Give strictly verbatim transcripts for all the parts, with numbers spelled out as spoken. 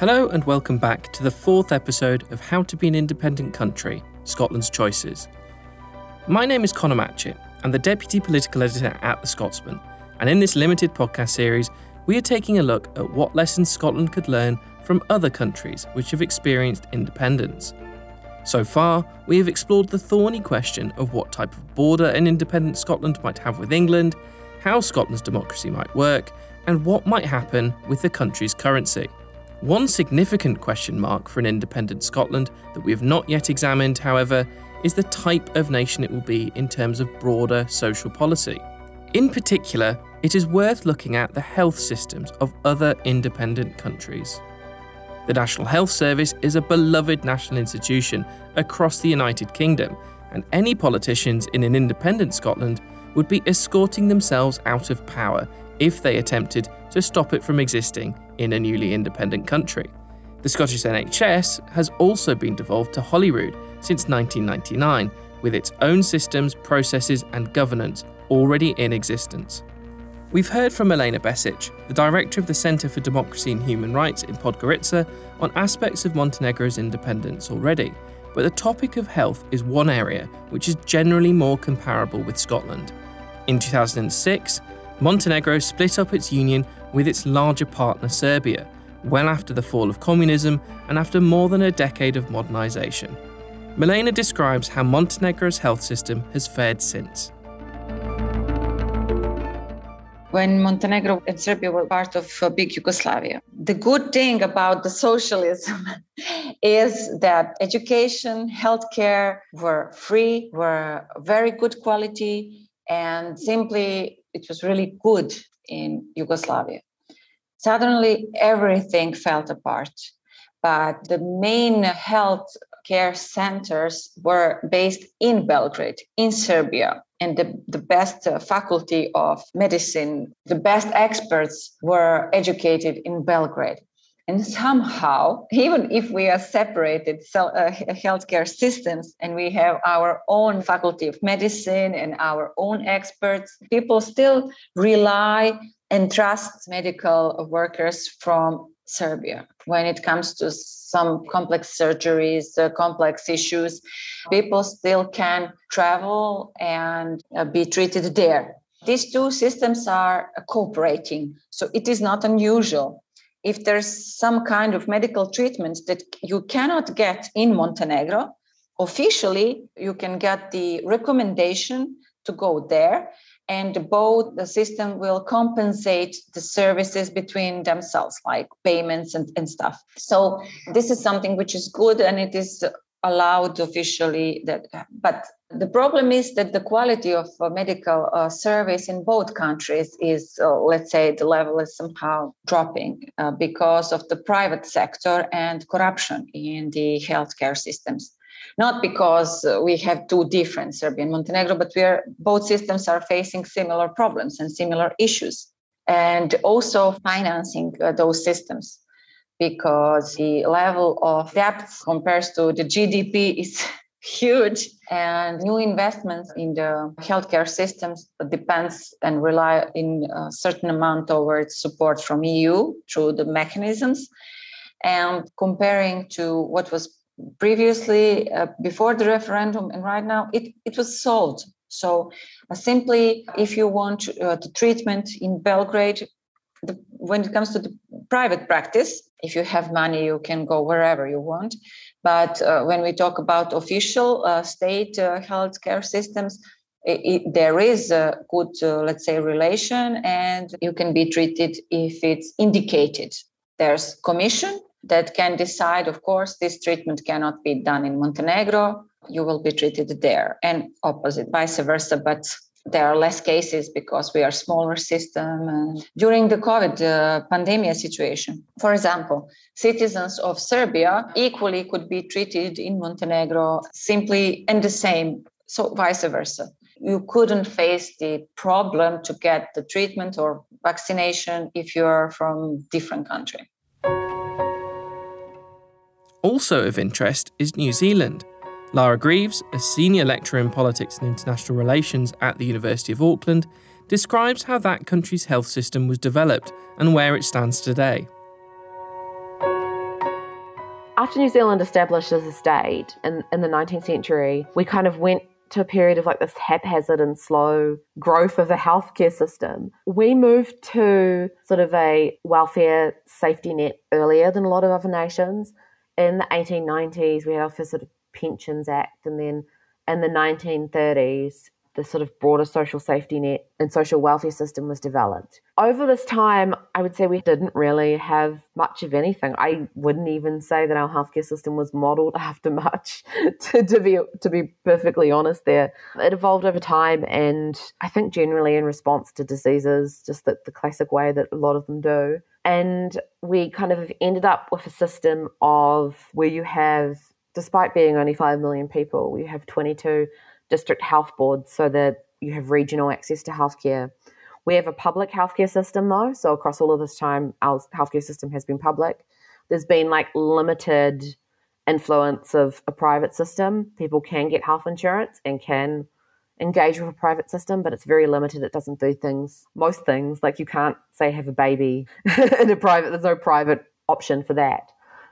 Hello and welcome back to the fourth episode of How to be an Independent Country, Scotland's Choices. My name is Conor Matchett. I'm the Deputy Political Editor at The Scotsman, and in this limited podcast series, we are taking a look at what lessons Scotland could learn from other countries which have experienced independence. So far, we have explored the thorny question of what type of border an independent Scotland might have with England, how Scotland's democracy might work, and what might happen with the country's currency. One significant question mark for an independent Scotland that we have not yet examined, however, is the type of nation it will be in terms of broader social policy. In particular, it is worth looking at the health systems of other independent countries. The National Health Service is a beloved national institution across the United Kingdom, and any politicians in an independent Scotland would be escorting themselves out of power if they attempted to stop it from existing in a newly independent country. The Scottish N H S has also been devolved to Holyrood since nineteen ninety-nine, with its own systems, processes and governance already in existence. We've heard from Elena Besic, the director of the Centre for Democracy and Human Rights in Podgorica, on aspects of Montenegro's independence already, but the topic of health is one area which is generally more comparable with Scotland. In two thousand six, Montenegro split up its union with its larger partner Serbia, well after the fall of communism and after more than a decade of modernisation. Milena describes how Montenegro's health system has fared since. When Montenegro and Serbia were part of a big Yugoslavia. The good thing about the socialism is that education, healthcare were free, were very good quality, and simply it was really good in Yugoslavia. Suddenly everything fell apart, but the main health care centers were based in Belgrade, in Serbia. And the, the best uh, faculty of medicine, the best experts were educated in Belgrade. And somehow, even if we are separated so, uh, healthcare systems and we have our own faculty of medicine and our own experts, people still rely and trust medical workers from Serbia. When it comes to some complex surgeries, uh, complex issues, people still can travel and uh, be treated there. These two systems are uh, cooperating, so it is not unusual. If there's some kind of medical treatment that you cannot get in Montenegro, officially you can get the recommendation to go there, and both the system will compensate the services between themselves, like payments and, and stuff. So this is something which is good and it is allowed officially. That, but the problem is that the quality of medical uh, service in both countries is, uh, let's say, the level is somehow dropping uh, because of the private sector and corruption in the healthcare systems. Not because we have two different Serbia and Montenegro, but we are, both systems are facing similar problems and similar issues. And also financing uh, those systems, because the level of debt compared to the G D P is huge. And new investments in the healthcare systems depends and rely in a certain amount towards support from E U through the mechanisms. And comparing to what was previously, uh, before the referendum and right now, it, it was solved. So uh, simply, if you want uh, the treatment in Belgrade, the, when it comes to the private practice, if you have money, you can go wherever you want. But uh, when we talk about official uh, state uh, healthcare systems, it, it, there is a good, uh, let's say, relation, and you can be treated if it's indicated. There's commission that can decide, of course, this treatment cannot be done in Montenegro, you will be treated there, and opposite, vice versa. But there are less cases because we are a smaller system. And during the COVID uh, pandemic situation, for example, citizens of Serbia equally could be treated in Montenegro simply and the same, so vice versa. You couldn't face the problem to get the treatment or vaccination if you're from different country. Also of interest is New Zealand. Lara Greaves, a senior lecturer in politics and international relations at the University of Auckland, describes how that country's health system was developed and where it stands today. After New Zealand established as a state in, in the nineteenth century, we kind of went to a period of like this haphazard and slow growth of the healthcare system. We moved to sort of a welfare safety net earlier than a lot of other nations. In the eighteen nineties, we had our first sort of Pensions Act, and then in the nineteen thirties, the sort of broader social safety net and social welfare system was developed. Over this time, I would say we didn't really have much of anything. I wouldn't even say that our healthcare system was modelled after much, to, to be to be perfectly honest there. It evolved over time, and I think generally in response to diseases, just the, the classic way that a lot of them do. And we kind of ended up with a system of where you have, despite being only five million people, you have twenty-two district health boards, so that you have regional access to healthcare. We have a public healthcare system though, so across all of this time, our healthcare system has been public. There's been like limited influence of a private system. People can get health insurance and can engage with a private system, but it's very limited. It doesn't do things, most things, like you can't say have a baby in a private, there's no private option for that.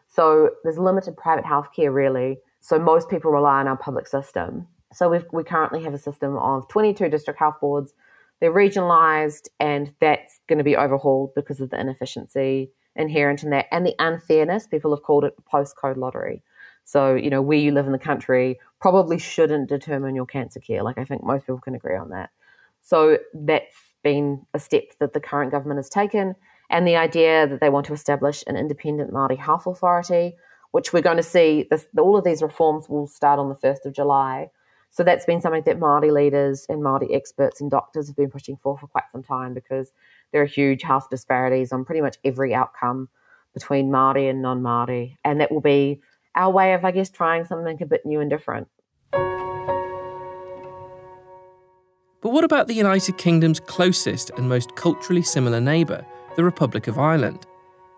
So there's limited private healthcare really. So most people rely on our public system. So we've, we currently have a system of twenty-two district health boards. They're regionalised, and that's going to be overhauled because of the inefficiency inherent in that and the unfairness. People have called it a postcode lottery. So, you know, where you live in the country probably shouldn't determine your cancer care. Like, I think most people can agree on that. So that's been a step that the current government has taken. And the idea that they want to establish an independent Māori health authority, which we're going to see, this, all of these reforms will start on the first of July. So that's been something that Māori leaders and Māori experts and doctors have been pushing for for quite some time, because there are huge health disparities on pretty much every outcome between Māori and non-Māori. And that will be our way of, I guess, trying something a bit new and different. But what about the United Kingdom's closest and most culturally similar neighbour, the Republic of Ireland?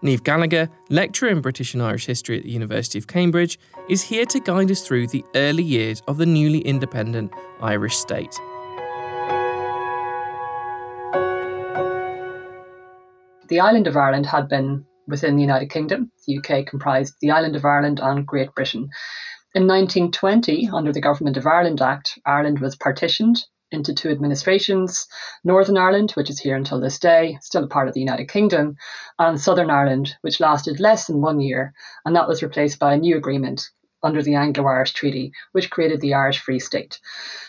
Niamh Gallagher, lecturer in British and Irish history at the University of Cambridge, is here to guide us through the early years of the newly independent Irish state. The island of Ireland had been within the United Kingdom. The U K comprised the island of Ireland and Great Britain. In nineteen twenty, under the Government of Ireland Act, Ireland was partitioned into two administrations: Northern Ireland, which is here until this day, still a part of the United Kingdom, and Southern Ireland, which lasted less than one year, and that was replaced by a new agreement under the Anglo-Irish Treaty, which created the Irish Free State.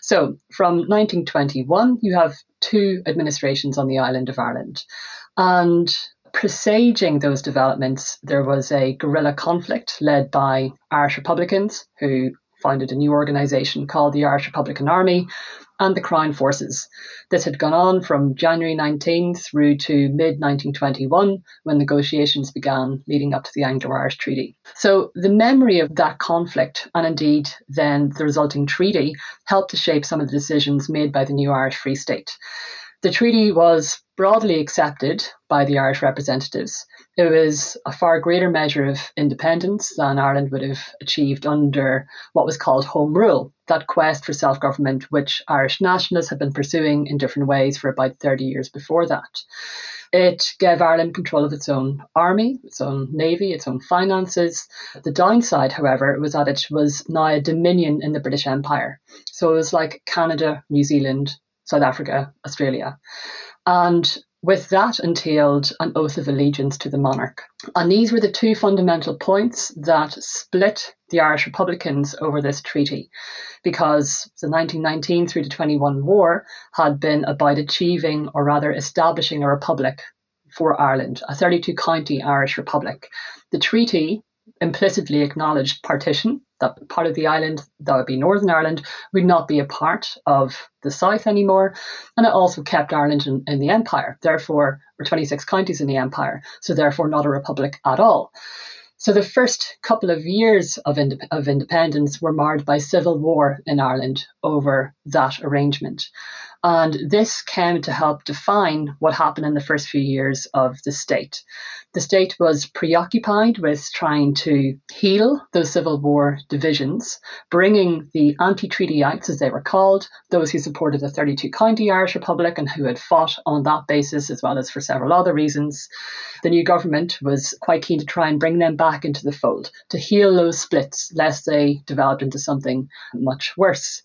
So from nineteen twenty-one, you have two administrations on the island of Ireland. And presaging those developments, there was a guerrilla conflict led by Irish Republicans, who founded a new organisation called the Irish Republican Army, and the Crown Forces. This had gone on from January nineteenth through to mid nineteen twenty-one, when negotiations began leading up to the Anglo-Irish Treaty. So the memory of that conflict, and indeed then the resulting treaty, helped to shape some of the decisions made by the new Irish Free State. The treaty was broadly accepted by the Irish representatives. It was a far greater measure of independence than Ireland would have achieved under what was called Home Rule, that quest for self-government which Irish nationalists had been pursuing in different ways for about thirty years before that. It gave Ireland control of its own army, its own navy, its own finances. The downside, however, was that it was now a dominion in the British Empire. So it was like Canada, New Zealand, South Africa, Australia. And with that entailed an oath of allegiance to the monarch. And these were the two fundamental points that split the Irish Republicans over this treaty, because the nineteen nineteen through to twenty-one war had been about achieving, or rather establishing, a republic for Ireland, a thirty-two county Irish republic. The treaty implicitly acknowledged partition, that part of the island, that would be Northern Ireland, would not be a part of the South anymore. And it also kept Ireland in, in the Empire, therefore, or twenty-six counties in the Empire, so therefore not a republic at all. So the first couple of years of, ind- of independence were marred by civil war in Ireland over that arrangement. And this came to help define what happened in the first few years of the state. The state was preoccupied with trying to heal those Civil War divisions, bringing the anti-treatyites, as they were called, those who supported the thirty-two county Irish Republic and who had fought on that basis, as well as for several other reasons. The new government was quite keen to try and bring them back into the fold, to heal those splits, lest they developed into something much worse.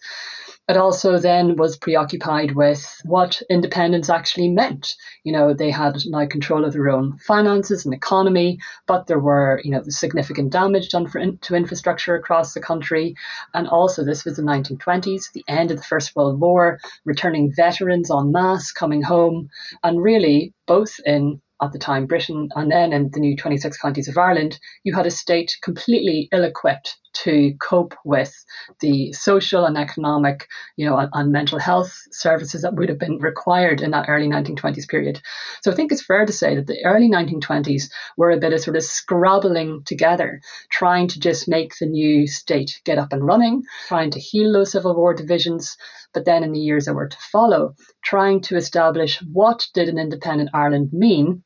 It also then was preoccupied with what independence actually meant. You know, they had now control of their own finances and economy, but there were, you know, significant damage done for in- to infrastructure across the country. And also, this was the nineteen twenties, the end of the First World War, returning veterans en masse coming home, and really both in, at the time, Britain, and then in the new twenty-six counties of Ireland, you had a state completely ill-equipped to cope with the social and economic, you know, and, and mental health services that would have been required in that early nineteen twenties period. So I think it's fair to say that the early nineteen twenties were a bit of sort of scrabbling together, trying to just make the new state get up and running, trying to heal those Civil War divisions, but then in the years that were to follow, trying to establish what did an independent Ireland mean,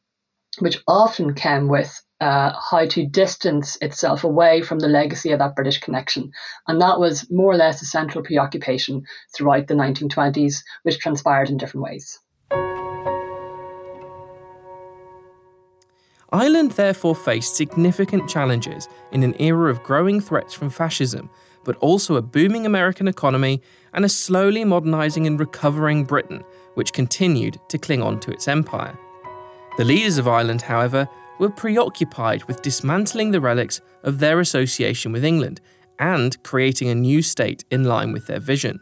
which often came with Uh, how to distance itself away from the legacy of that British connection. And that was more or less a central preoccupation throughout the nineteen twenties, which transpired in different ways. Ireland therefore faced significant challenges in an era of growing threats from fascism, but also a booming American economy and a slowly modernising and recovering Britain, which continued to cling on to its empire. The leaders of Ireland, however, were preoccupied with dismantling the relics of their association with England and creating a new state in line with their vision.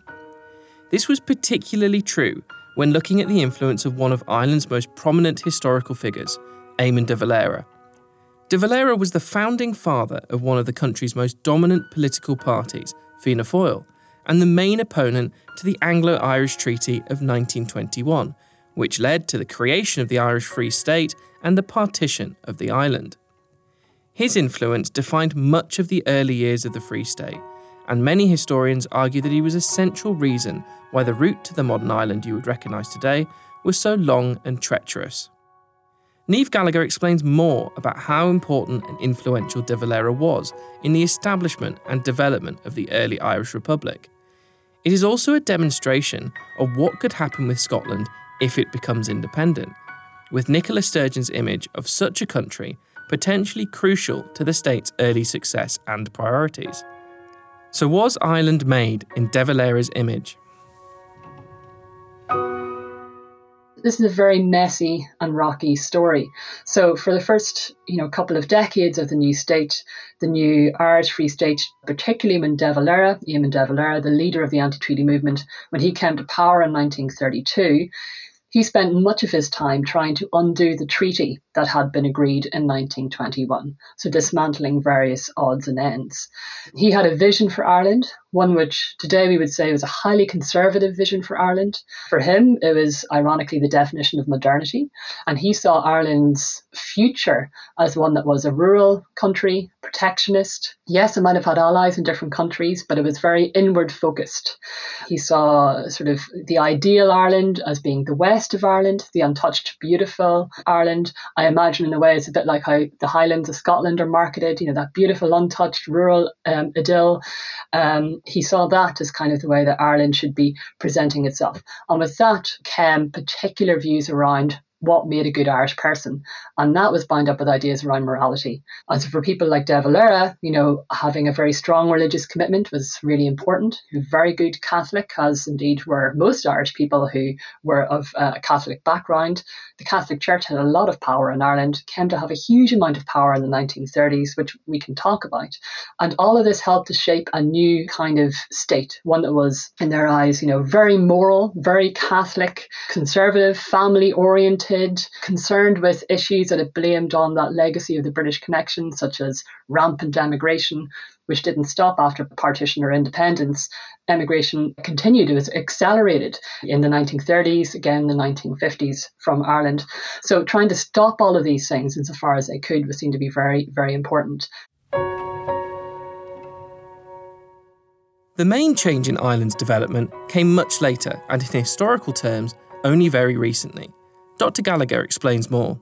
This was particularly true when looking at the influence of one of Ireland's most prominent historical figures, Éamon de Valera. De Valera was the founding father of one of the country's most dominant political parties, Fianna Fáil, and the main opponent to the Anglo-Irish Treaty of nineteen twenty-one, which led to the creation of the Irish Free State and the partition of the island. His influence defined much of the early years of the Free State, and many historians argue that he was a central reason why the route to the modern Ireland you would recognise today was so long and treacherous. Niamh Gallagher explains more about how important and influential de Valera was in the establishment and development of the early Irish Republic. It is also a demonstration of what could happen with Scotland if it becomes independent, with Nicola Sturgeon's image of such a country potentially crucial to the state's early success and priorities. So was Ireland made in de Valera's image? This is a very messy and rocky story. So for the first, you know, couple of decades of the new state, the new Irish Free State, particularly when de Valera, Éamon de Valera, the leader of the anti-treaty movement, when he came to power in nineteen thirty-two, he spent much of his time trying to undo the treaty that had been agreed in nineteen twenty-one, so dismantling various odds and ends. He had a vision for Ireland, one which today we would say was a highly conservative vision for Ireland. For him, it was ironically the definition of modernity, and he saw Ireland's future as one that was a rural country, protectionist. Yes, it might have had allies in different countries, but it was very inward focused. He saw sort of the ideal Ireland as being the west of Ireland, the untouched, beautiful Ireland. I imagine in a way it's a bit like how the Highlands of Scotland are marketed, you know, that beautiful, untouched, rural um, idyll. Um, he saw that as kind of the way that Ireland should be presenting itself. And with that came particular views around what made a good Irish person. And that was bound up with ideas around morality. And so for people like de Valera, you know, having a very strong religious commitment was really important. A very good Catholic, as indeed were most Irish people who were of a Catholic background. The Catholic Church had a lot of power in Ireland, came to have a huge amount of power in the nineteen thirties, which we can talk about. And all of this helped to shape a new kind of state, one that was, in their eyes, you know, very moral, very Catholic, conservative, family-oriented, concerned with issues that it blamed on that legacy of the British connection, such as rampant emigration, which didn't stop after partition or independence. Emigration continued, it was accelerated in the nineteen thirties, again the nineteen fifties from Ireland. So trying to stop all of these things insofar as they could was seen to be very, very important. The main change in Ireland's development came much later and in historical terms only very recently. Doctor Gallagher explains more.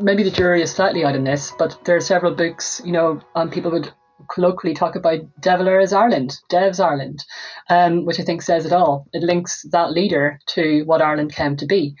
Maybe the jury is slightly out on this, but there are several books, you know, on people would colloquially talk about De Valera's Ireland, Dev's Ireland, um, which I think says it all. It links that leader to what Ireland came to be.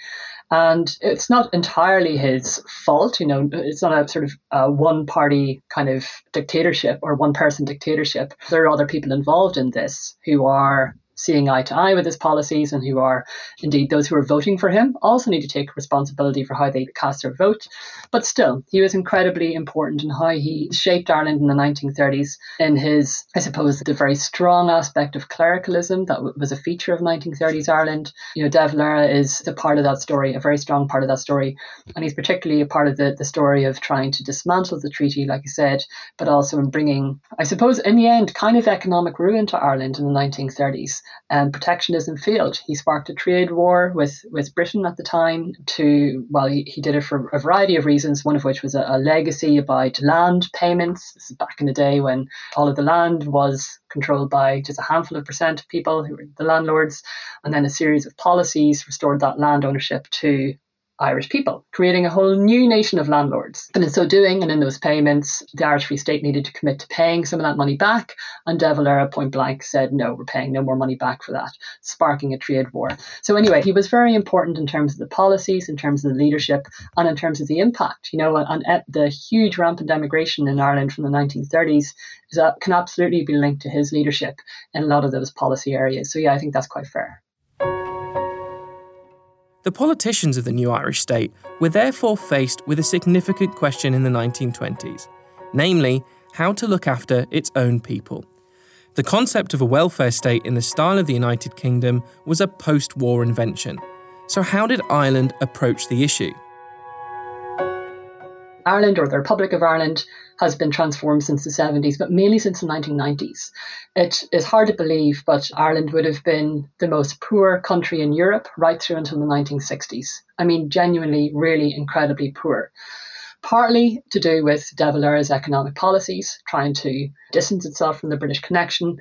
And it's not entirely his fault, you know, it's not a sort of a one-party kind of dictatorship or one-person dictatorship. There are other people involved in this who are seeing eye to eye with his policies and who are indeed those who are voting for him also need to take responsibility for how they cast their vote. But still, he was incredibly important in how he shaped Ireland in the nineteen thirties in his, I suppose, the very strong aspect of clericalism that w- was a feature of nineteen thirties Ireland. You know, De Valera is a part of that story, a very strong part of that story. And he's particularly a part of the, the story of trying to dismantle the treaty, like I said, but also in bringing, I suppose, in the end, kind of economic ruin to Ireland in the nineteen thirties. And protectionism failed. He sparked a trade war with, with Britain at the time to, well, he, he did it for a variety of reasons, one of which was a, a legacy about land payments. This is back in the day when all of the land was controlled by just a handful of percent of people who were the landlords. And then a series of policies restored that land ownership to Irish people, creating a whole new nation of landlords. And in so doing, and in those payments, the Irish Free State needed to commit to paying some of that money back. And De Valera point blank said, no, we're paying no more money back for that, sparking a trade war. So anyway, he was very important in terms of the policies, in terms of the leadership, and in terms of the impact. You know, and the huge rampant emigration in Ireland from the nineteen thirties is, uh, can absolutely be linked to his leadership in a lot of those policy areas. So yeah, I think that's quite fair. The politicians of the new Irish state were therefore faced with a significant question in the nineteen twenties, namely, how to look after its own people. The concept of a welfare state in the style of the United Kingdom was a post-war invention. So how did Ireland approach the issue? Ireland, or the Republic of Ireland, has been transformed since the seventies, but mainly since the nineteen nineties. It is hard to believe, but Ireland would have been the most poor country in Europe right through until the nineteen sixties. I mean, genuinely, really incredibly poor. Partly to do with De Valera's economic policies, trying to distance itself from the British connection,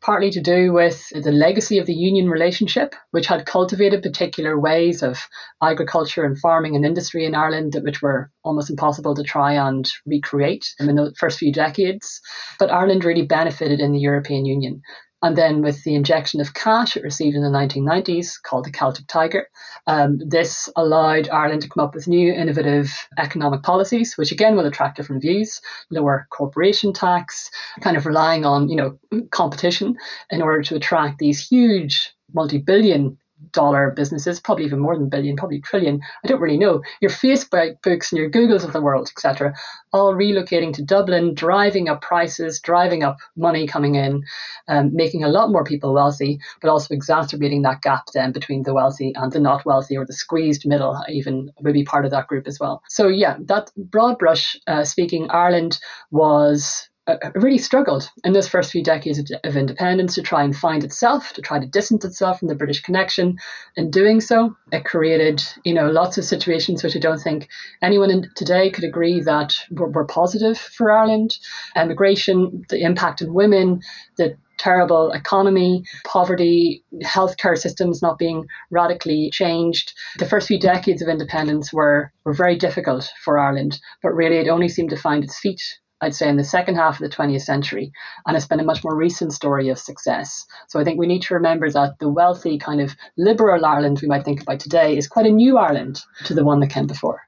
partly to do with the legacy of the union relationship, which had cultivated particular ways of agriculture and farming and industry in Ireland, which were almost impossible to try and recreate in the first few decades. But Ireland really benefited in the European Union. And then with the injection of cash it received in the nineteen nineties, called the Celtic Tiger, um, this allowed Ireland to come up with new innovative economic policies, which again will attract different views, lower corporation tax, kind of relying on, you know, competition in order to attract these huge multi-billion dollar businesses, probably even more than billion, probably trillion, I don't really know, your Facebooks and your Googles of the world, et cetera, all relocating to Dublin, driving up prices, driving up money coming in, um, making a lot more people wealthy, but also exacerbating that gap then between the wealthy and the not wealthy, or the squeezed middle, even maybe part of that group as well. So yeah, that broad brush uh, speaking, Ireland was... Uh, really struggled in those first few decades of, of independence to try and find itself, to try to distance itself from the British connection. In doing so, it created, you know, lots of situations which I don't think anyone in today could agree that were, were positive for Ireland. Emigration, the impact on women, the terrible economy, poverty, healthcare systems not being radically changed. The first few decades of independence were, were very difficult for Ireland, but really it only seemed to find its feet, I'd say, in the second half of the twentieth century, and it's been a much more recent story of success. So I think we need to remember that the wealthy kind of liberal Ireland we might think about today is quite a new Ireland to the one that came before.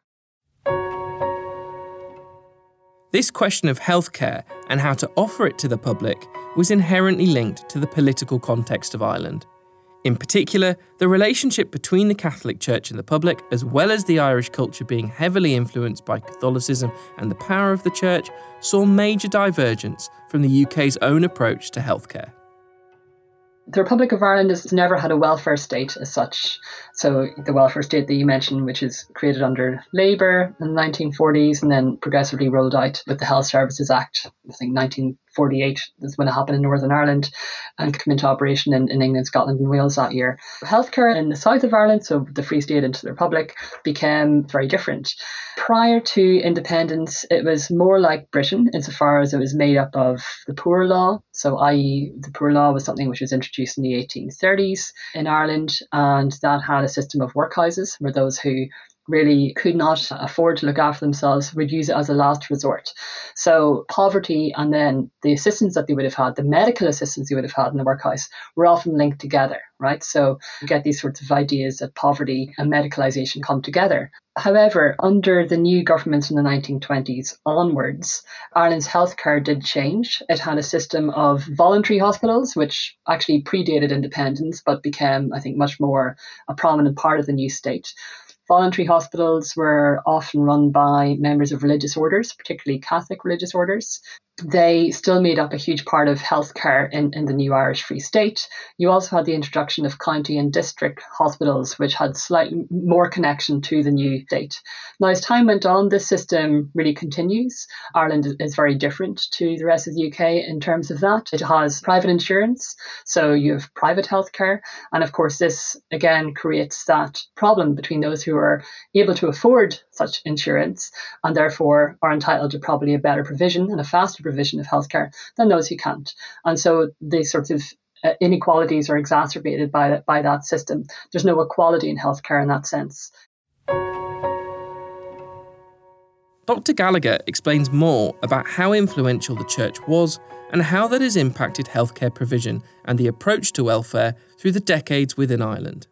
This question of healthcare and how to offer it to the public was inherently linked to the political context of Ireland. In particular, the relationship between the Catholic Church and the public, as well as the Irish culture being heavily influenced by Catholicism and the power of the Church, saw major divergence from the U K's own approach to healthcare. The Republic of Ireland has never had a welfare state as such. So the welfare state that you mentioned, which is created under Labour in the nineteen forties and then progressively rolled out with the Health Services Act, I think nineteen forty-five forty-eight. That's when it happened in Northern Ireland and came into operation in, in England, Scotland and Wales that year. Healthcare in the south of Ireland, so the Free State into the Republic, became very different. Prior to independence, it was more like Britain insofar as it was made up of the poor law. So that is the poor law was something which was introduced in the eighteen thirties in Ireland, and that had a system of workhouses where those who really could not afford to look after themselves would use it as a last resort. So poverty and then the assistance that they would have had, the medical assistance they would have had in the workhouse, were often linked together, right? So you get these sorts of ideas that poverty and medicalisation come together. However, under the new government in the nineteen twenties onwards, Ireland's healthcare did change. It had a system of voluntary hospitals, which actually predated independence, but became, I think, much more a prominent part of the new state. Voluntary hospitals were often run by members of religious orders, particularly Catholic religious orders. They still made up a huge part of healthcare in, in the new Irish Free State. You also had the introduction of county and district hospitals, which had slightly more connection to the new state. Now, as time went on, this system really continues. Ireland is very different to the rest of the U K in terms of that. It has private insurance, so you have private healthcare. And of course, this again creates that problem between those who are able to afford such insurance and therefore are entitled to probably a better provision and a faster provision of healthcare than those who can't. And so these sorts of inequalities are exacerbated by that, by that system. There's no equality in healthcare in that sense. Doctor Gallagher explains more about how influential the church was and how that has impacted healthcare provision and the approach to welfare through the decades within Ireland.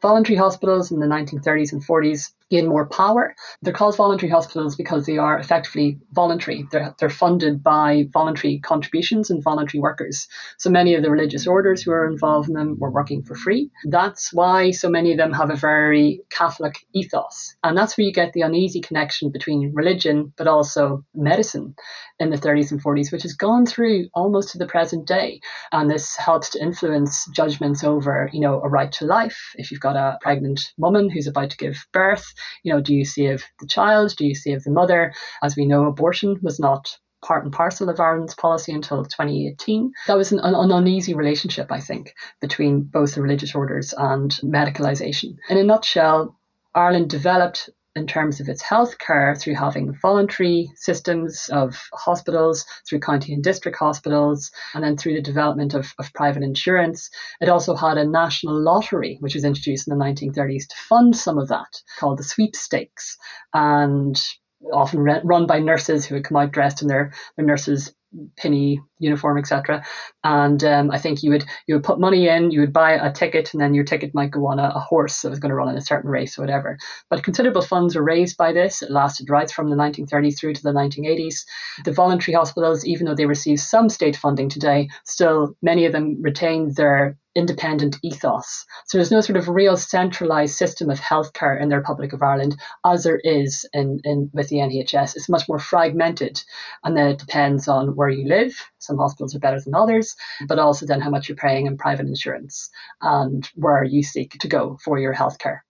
Voluntary hospitals in the nineteen thirties and forties gain more power. They're called voluntary hospitals because they are effectively voluntary. They're, they're funded by voluntary contributions and voluntary workers. So many of the religious orders who are involved in them were working for free. That's why so many of them have a very Catholic ethos. And that's where you get the uneasy connection between religion but also medicine in the thirties and forties, which has gone through almost to the present day. And this helps to influence judgments over, you know, a right to life. If you've got a pregnant woman who's about to give birth, you know, do you save the child? Do you save the mother? As we know, abortion was not part and parcel of Ireland's policy until twenty eighteen. That was an, an uneasy relationship, I think, between both the religious orders and medicalisation. In a nutshell, Ireland developed in terms of its healthcare through having voluntary systems of hospitals, through county and district hospitals, and then through the development of, of private insurance. It also had a national lottery, which was introduced in the nineteen thirties to fund some of that, called the sweepstakes, and often re- run by nurses who would come out dressed in their, their nurses' penny uniform, et cetera. And um, I think you would you would put money in, you would buy a ticket, and then your ticket might go on a, a horse that was going to run in a certain race or whatever. But considerable funds were raised by this. It lasted right from the nineteen thirties through to the nineteen eighties. The voluntary hospitals, even though they receive some state funding today, still many of them retained their independent ethos. So there's no sort of real centralised system of healthcare in the Republic of Ireland as there is in, in with the N H S. It's much more fragmented, and then it depends on where you live. Some hospitals are better than others, but also then how much you're paying in private insurance and where you seek to go for your healthcare.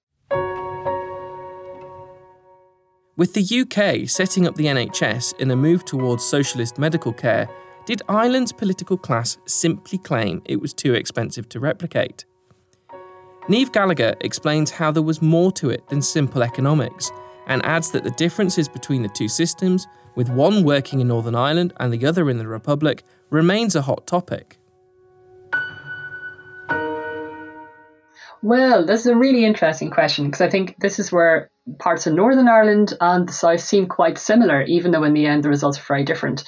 With the U K setting up the N H S in a move towards socialist medical care, did Ireland's political class simply claim it was too expensive to replicate? Niamh Gallagher explains how there was more to it than simple economics, and adds that the differences between the two systems, with one working in Northern Ireland and the other in the Republic, remains a hot topic. Well, this is a really interesting question, because I think this is where parts of Northern Ireland and the South seem quite similar, even though in the end the results are very different.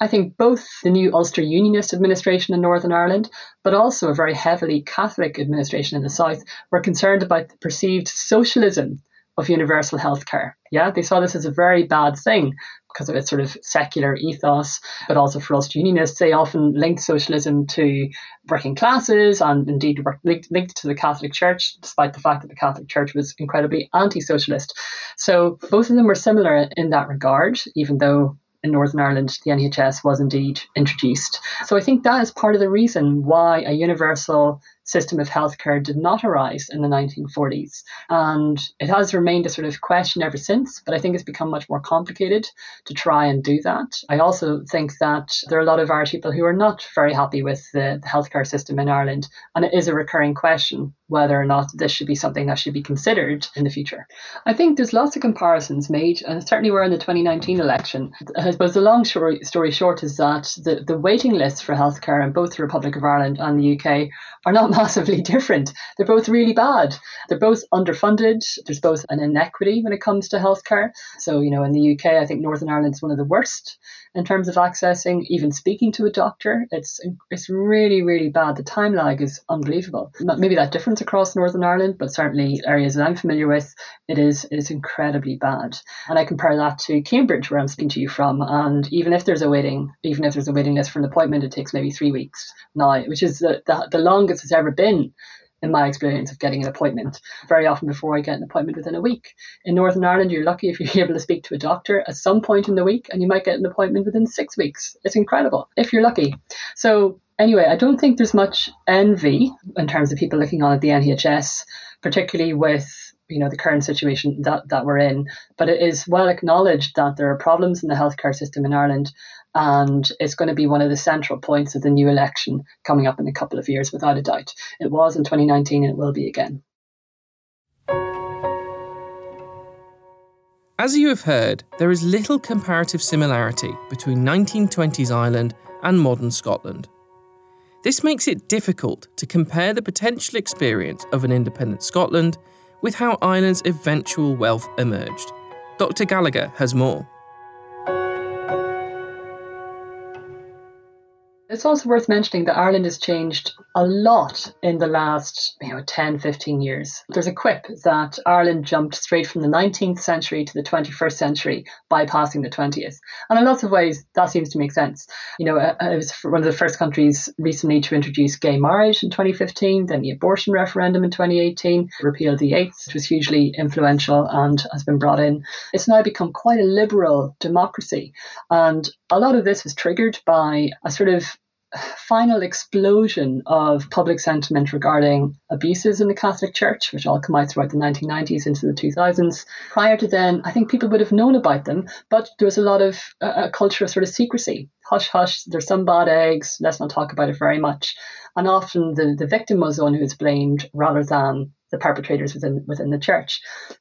I think both the new Ulster Unionist administration in Northern Ireland, but also a very heavily Catholic administration in the South, were concerned about the perceived socialism of universal healthcare. Yeah, they saw this as a very bad thing because of its sort of secular ethos, but also for Ulster Unionists, they often linked socialism to working classes and indeed linked, linked to the Catholic Church, despite the fact that the Catholic Church was incredibly anti-socialist. So both of them were similar in that regard, even though in Northern Ireland, the N H S was indeed introduced. So I think that is part of the reason why a universal system of healthcare did not arise in the nineteen forties. And it has remained a sort of question ever since, but I think it's become much more complicated to try and do that. I also think that there are a lot of Irish people who are not very happy with the, the healthcare system in Ireland, and it is a recurring question whether or not this should be something that should be considered in the future. I think there's lots of comparisons made, and certainly we're in the twenty nineteen election. I suppose the long story short is that the, the waiting lists for healthcare in both the Republic of Ireland and the U K are not massively different. They're both really bad. They're both underfunded. There's both an inequity when it comes to healthcare. So, you know, in the U K, I think Northern Ireland is one of the worst in terms of accessing, even speaking to a doctor. It's it's really, really bad. The time lag is unbelievable. Maybe that difference across Northern Ireland, but certainly areas that I'm familiar with, it is, it is incredibly bad. And I compare that to Cambridge, where I'm speaking to you from. And even if there's a waiting, even if there's a waiting list for an appointment, it takes maybe three weeks now, which is the, the, the longest it's ever been in my experience of getting an appointment, very often before I get an appointment within a week. In Northern Ireland, you're lucky if you're able to speak to a doctor at some point in the week, and you might get an appointment within six weeks. It's incredible, if you're lucky. So anyway, I don't think there's much envy in terms of people looking on at the N H S, particularly with you know, the current situation that, that we're in. But it is well acknowledged that there are problems in the healthcare system in Ireland, and it's going to be one of the central points of the new election coming up in a couple of years, without a doubt. It was in twenty nineteen and it will be again. As you have heard, there is little comparative similarity between nineteen twenties Ireland and modern Scotland. This makes it difficult to compare the potential experience of an independent Scotland with how Ireland's eventual wealth emerged. Doctor Gallagher has more. It's also worth mentioning that Ireland has changed a lot in the last you know, ten, fifteen years. There's a quip that Ireland jumped straight from the nineteenth century to the twenty-first century, bypassing the twentieth. And in lots of ways, that seems to make sense. You know, it was one of the first countries recently to introduce gay marriage in twenty fifteen, then the abortion referendum in twenty eighteen, repealed the eighth, which was hugely influential and has been brought in. It's now become quite a liberal democracy. And a lot of this was triggered by a sort of final explosion of public sentiment regarding abuses in the Catholic Church, which all come out throughout the nineteen nineties into the two thousands. Prior to then, I think people would have known about them, but there was a lot of uh, a culture of sort of secrecy. Hush, hush, there's some bad eggs, let's not talk about it very much. And often the, the victim was the one who was blamed rather than the perpetrators within within the church.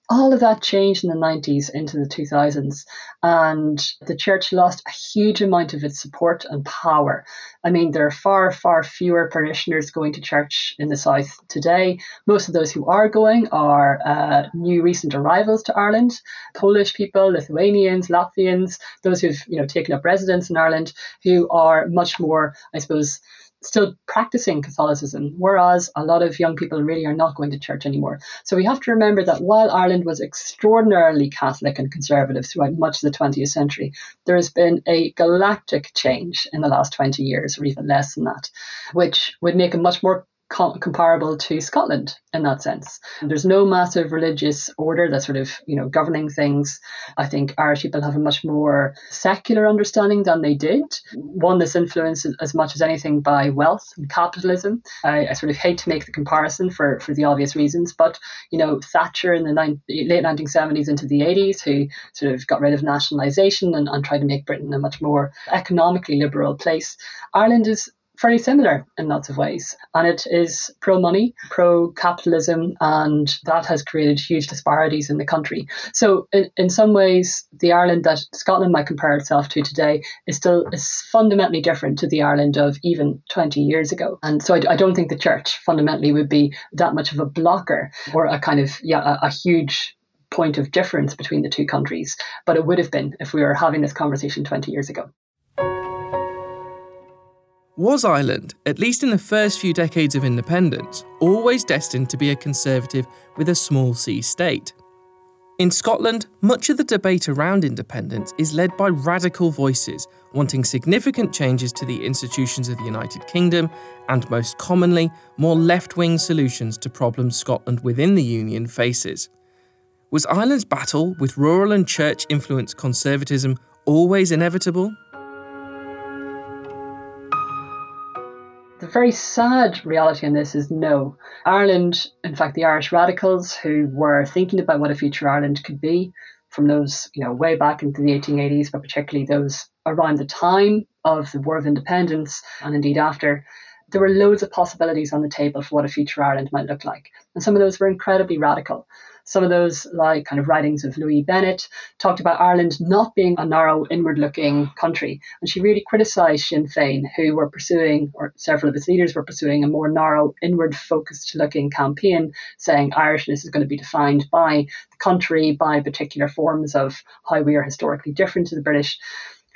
All of that changed in the nineties into the two thousands, and the church lost a huge amount of its support and power. I mean, there are far, far fewer parishioners going to church in the South today. Most of those who are going are uh, new recent arrivals to Ireland, Polish people, Lithuanians, Latvians, those who've you know taken up residence in Ireland, who are much more, I suppose, still practicing Catholicism, whereas a lot of young people really are not going to church anymore. So we have to remember that while Ireland was extraordinarily Catholic and conservative throughout much of the twentieth century, there has been a galactic change in the last twenty years, or even less than that, which would make it much more comparable to Scotland in that sense. There's no massive religious order that's sort of, you know, governing things. I think Irish people have a much more secular understanding than they did, one that's influenced as much as anything by wealth and capitalism. I, I sort of hate to make the comparison for, for the obvious reasons, but, you know, Thatcher in the ni- late nineteen seventies into the eighties, who sort of got rid of nationalisation and, and tried to make Britain a much more economically liberal place. Ireland is very similar in lots of ways. And it is pro-money, pro-capitalism, and that has created huge disparities in the country. So in, in some ways, the Ireland that Scotland might compare itself to today is still is fundamentally different to the Ireland of even twenty years ago. And so I, I don't think the church fundamentally would be that much of a blocker or a kind of, yeah, a, a huge point of difference between the two countries. But it would have been if we were having this conversation twenty years ago. Was Ireland, at least in the first few decades of independence, always destined to be a conservative with a small c state? In Scotland, much of the debate around independence is led by radical voices wanting significant changes to the institutions of the United Kingdom and, most commonly, more left-wing solutions to problems Scotland within the Union faces. Was Ireland's battle with rural and church-influenced conservatism always inevitable? The very sad reality in this is no. Ireland, in fact, the Irish radicals who were thinking about what a future Ireland could be from those, you know, way back into the eighteen eighties, but particularly those around the time of the War of Independence and indeed after, there were loads of possibilities on the table for what a future Ireland might look like. And some of those were incredibly radical. Some of those, like kind of writings of Louis Bennett, talked about Ireland not being a narrow, inward-looking country. And she really criticised Sinn Féin, who were pursuing, or several of its leaders were pursuing, a more narrow, inward-focused-looking campaign, saying Irishness is going to be defined by the country, by particular forms of how we are historically different to the British.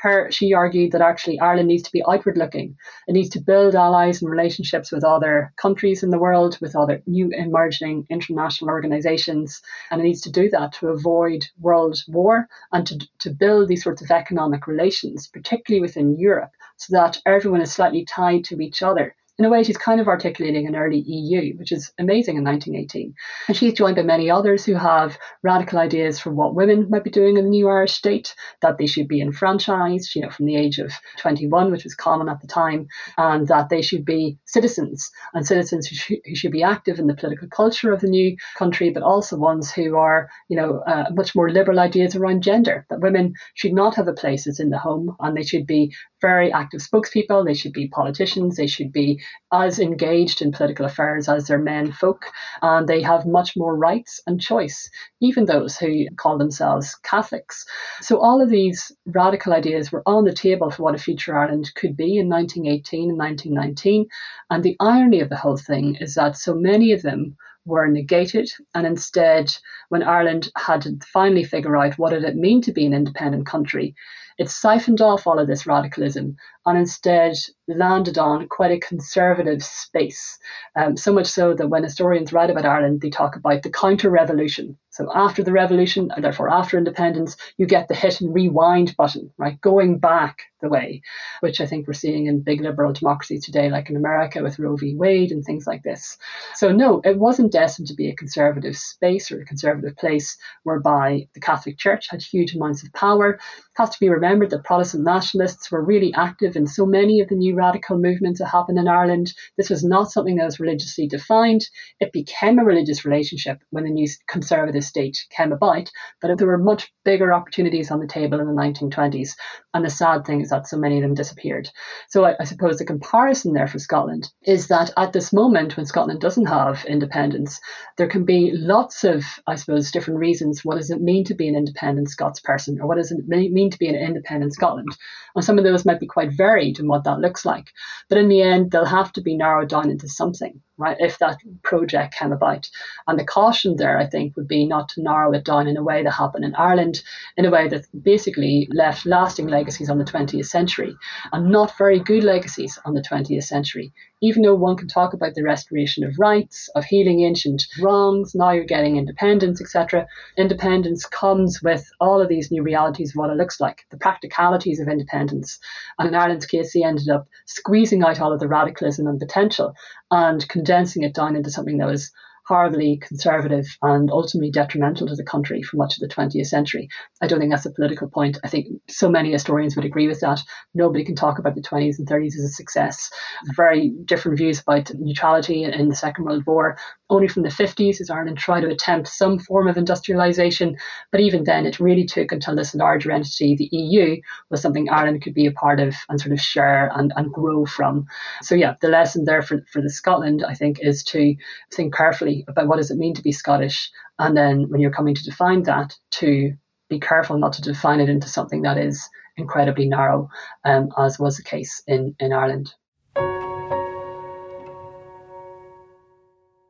Her, she argued that actually Ireland needs to be outward looking. It needs to build allies and relationships with other countries in the world, with other new emerging international organisations. And it needs to do that to avoid world war and to, to build these sorts of economic relations, particularly within Europe, so that everyone is slightly tied to each other. In a way, she's kind of articulating an early E U, which is amazing in nineteen eighteen. And she's joined by many others who have radical ideas for what women might be doing in the new Irish state, that they should be enfranchised, you know, from the age of twenty-one, which was common at the time, and that they should be citizens, and citizens who, sh- who should be active in the political culture of the new country, but also ones who are, you know, uh, much more liberal ideas around gender, that women should not have a place as in the home, and they should be very active spokespeople, they should be politicians, they should be as engaged in political affairs as their men folk, and they have much more rights and choice, even those who call themselves Catholics. So all of these radical ideas were on the table for what a future Ireland could be in nineteen eighteen and nineteen nineteen, and the irony of the whole thing is that so many of them were negated, and instead, when Ireland had to finally figure out what did it mean to be an independent country, it siphoned off all of this radicalism and instead landed on quite a conservative space. Um, so much so that when historians write about Ireland, they talk about the counter-revolution. So after the revolution, and therefore after independence, you get the hit and rewind button, right? Going back the way, which I think we're seeing in big liberal democracies today, like in America with Roe v. Wade and things like this. So no, it wasn't destined to be a conservative space or a conservative place whereby the Catholic Church had huge amounts of power. It has to be remembered that Protestant nationalists were really active in so many of the new radical movements that happened in Ireland. This was not something that was religiously defined. It became a religious relationship when the new conservative state came about, but there were much bigger opportunities on the table in the nineteen twenties, and the sad thing is that so many of them disappeared. So I, I suppose the comparison there for Scotland is that at this moment, when Scotland doesn't have independence, there can be lots of, I suppose, different reasons. What does it mean to be an independent Scots person, or what does it mean to be an independent Scotland? And some of those might be quite varied in what that looks like, but in the end they'll have to be narrowed down into something, right, if that project came about. And the caution there, I think, would be not to narrow it down in a way that happened in Ireland, in a way that basically left lasting legacies on the twentieth century, and not very good legacies on the twentieth century. Even though one can talk about the restoration of rights, of healing ancient wrongs, now you're getting independence, et cetera, independence comes with all of these new realities of what it looks like, the practicalities of independence. And in Ireland's case, he ended up squeezing out all of the radicalism and potential and condensing it down into something that was hardly conservative and ultimately detrimental to the country for much of the twentieth century. I don't think that's a political point. I think so many historians would agree with that. Nobody can talk about the twenties and thirties as a success. Very different views about neutrality in the Second World War. Only from the fifties is Ireland tried to attempt some form of industrialisation, but even then it really took until this larger entity, the E U, was something Ireland could be a part of and sort of share and, and grow from. So yeah, the lesson there for, for the Scotland, I think, is to think carefully about what does it mean to be Scottish, and then when you're coming to define that, to be careful not to define it into something that is incredibly narrow, um, as was the case in, in Ireland.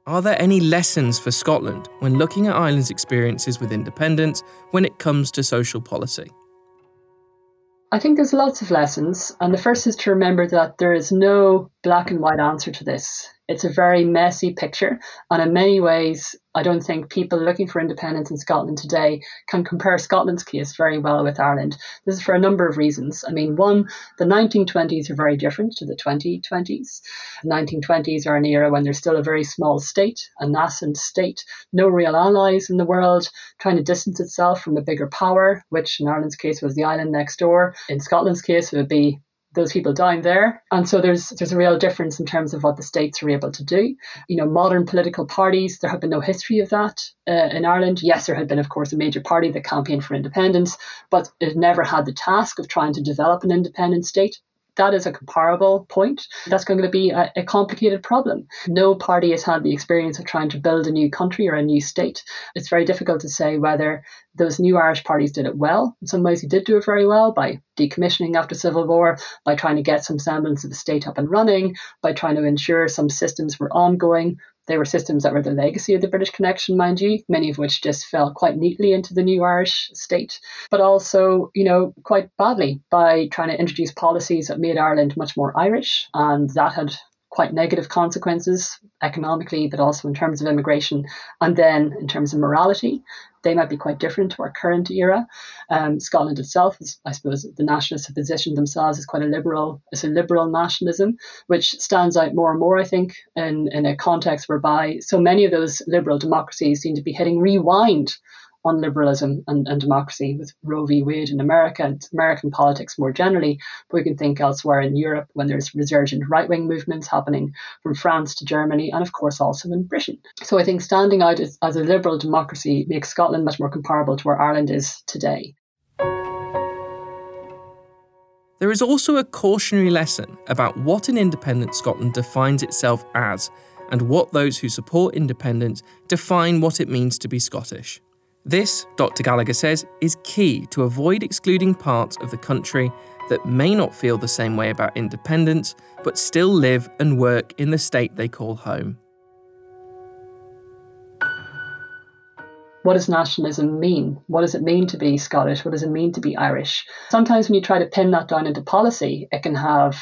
Are there any lessons for Scotland when looking at Ireland's experiences with independence when it comes to social policy? I think there's lots of lessons, and the first is to remember that there is no black and white answer to this. It's a very messy picture, and in many ways, I don't think people looking for independence in Scotland today can compare Scotland's case very well with Ireland. This is for a number of reasons. I mean, one, the nineteen twenties are very different to the twenty twenties. The nineteen twenties are an era when there's still a very small state, a nascent state, no real allies in the world, trying to distance itself from a bigger power, which in Ireland's case was the island next door. In Scotland's case, it would be those people down there. And so there's there's a real difference in terms of what the states are able to do. You know, modern political parties, there have been no history of that uh, in Ireland. Yes, there had been, of course, a major party that campaigned for independence, but it never had the task of trying to develop an independent state. That is a comparable point. That's going to be a, a complicated problem. No party has had the experience of trying to build a new country or a new state. It's very difficult to say whether those new Irish parties did it well. In some ways, they did do it very well by decommissioning after Civil War, by trying to get some semblance of the state up and running, by trying to ensure some systems were ongoing. They were systems that were the legacy of the British connection, mind you, many of which just fell quite neatly into the new Irish state, but also, you know, quite badly by trying to introduce policies that made Ireland much more Irish. And that had quite negative consequences economically, but also in terms of immigration. And then in terms of morality, they might be quite different to our current era. Um, Scotland itself is, I suppose, the nationalists have positioned themselves as quite a liberal, as a liberal nationalism, which stands out more and more, I think, in, in a context whereby so many of those liberal democracies seem to be hitting rewind on liberalism and, and democracy with Roe v. Wade in America and American politics more generally. But we can think elsewhere in Europe when there's resurgent right-wing movements happening from France to Germany and, of course, also in Britain. So I think standing out as, as a liberal democracy makes Scotland much more comparable to where Ireland is today. There is also a cautionary lesson about what an independent Scotland defines itself as and what those who support independence define what it means to be Scottish. This, Doctor Gallagher says, is key to avoid excluding parts of the country that may not feel the same way about independence, but still live and work in the state they call home. What does nationalism mean? What does it mean to be Scottish? What does it mean to be Irish? Sometimes when you try to pin that down into policy, it can have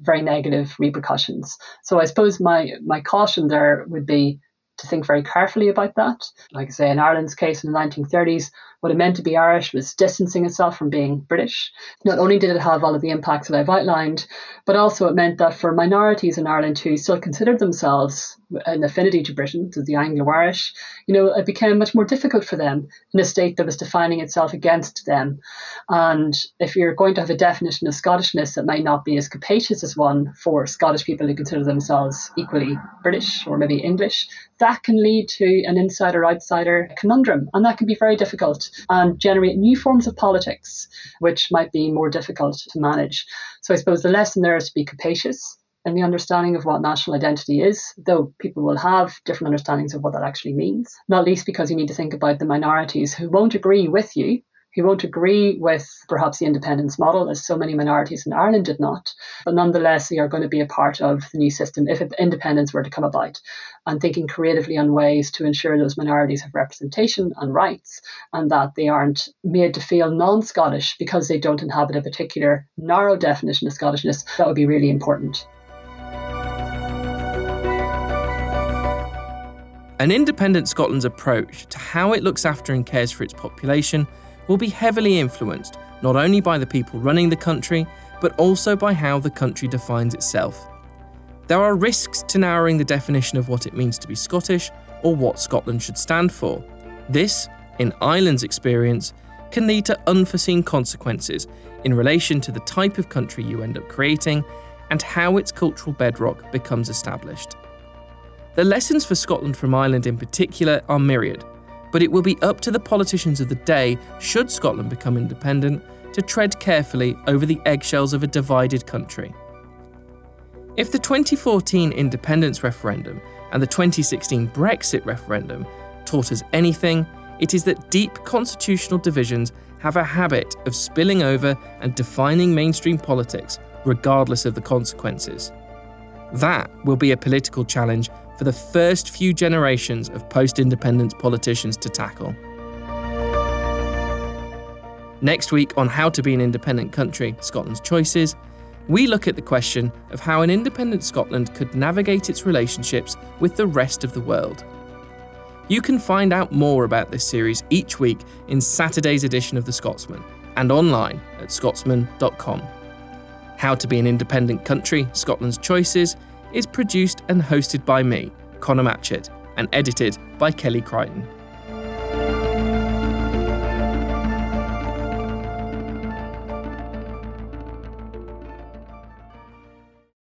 very negative repercussions. So I suppose my, my caution there would be to think very carefully about that. Like I say, in Ireland's case in the nineteen thirties, what it meant to be Irish was distancing itself from being British. Not only did it have all of the impacts that I've outlined, but also it meant that for minorities in Ireland who still considered themselves an affinity to Britain, to the Anglo-Irish, you know, it became much more difficult for them in a state that was defining itself against them. And if you're going to have a definition of Scottishness that might not be as capacious as one for Scottish people who consider themselves equally British or maybe English, that can lead to an insider-outsider conundrum. And that can be very difficult and generate new forms of politics, which might be more difficult to manage. So I suppose the lesson there is to be capacious in the understanding of what national identity is, though people will have different understandings of what that actually means, not least because you need to think about the minorities who won't agree with you, who won't agree with perhaps the independence model, as so many minorities in Ireland did not, but nonetheless they are going to be a part of the new system if independence were to come about, and thinking creatively on ways to ensure those minorities have representation and rights and that they aren't made to feel non-Scottish because they don't inhabit a particular narrow definition of Scottishness. That would be really important. An independent Scotland's approach to how it looks after and cares for its population will be heavily influenced not only by the people running the country, but also by how the country defines itself. There are risks to narrowing the definition of what it means to be Scottish or what Scotland should stand for. This, in Ireland's experience, can lead to unforeseen consequences in relation to the type of country you end up creating and how its cultural bedrock becomes established. The lessons for Scotland from Ireland in particular are myriad, but it will be up to the politicians of the day, should Scotland become independent, to tread carefully over the eggshells of a divided country. If the twenty fourteen independence referendum and the twenty sixteen Brexit referendum taught us anything, it is that deep constitutional divisions have a habit of spilling over and defining mainstream politics, regardless of the consequences. That will be a political challenge for the first few generations of post-independence politicians to tackle. Next week on How to Be an Independent Country, Scotland's Choices, we look at the question of how an independent Scotland could navigate its relationships with the rest of the world. You can find out more about this series each week in Saturday's edition of The Scotsman and online at scotsman dot com. How to Be an Independent Country, Scotland's Choices is produced and hosted by me, Conor Matchett, and edited by Kelly Crichton.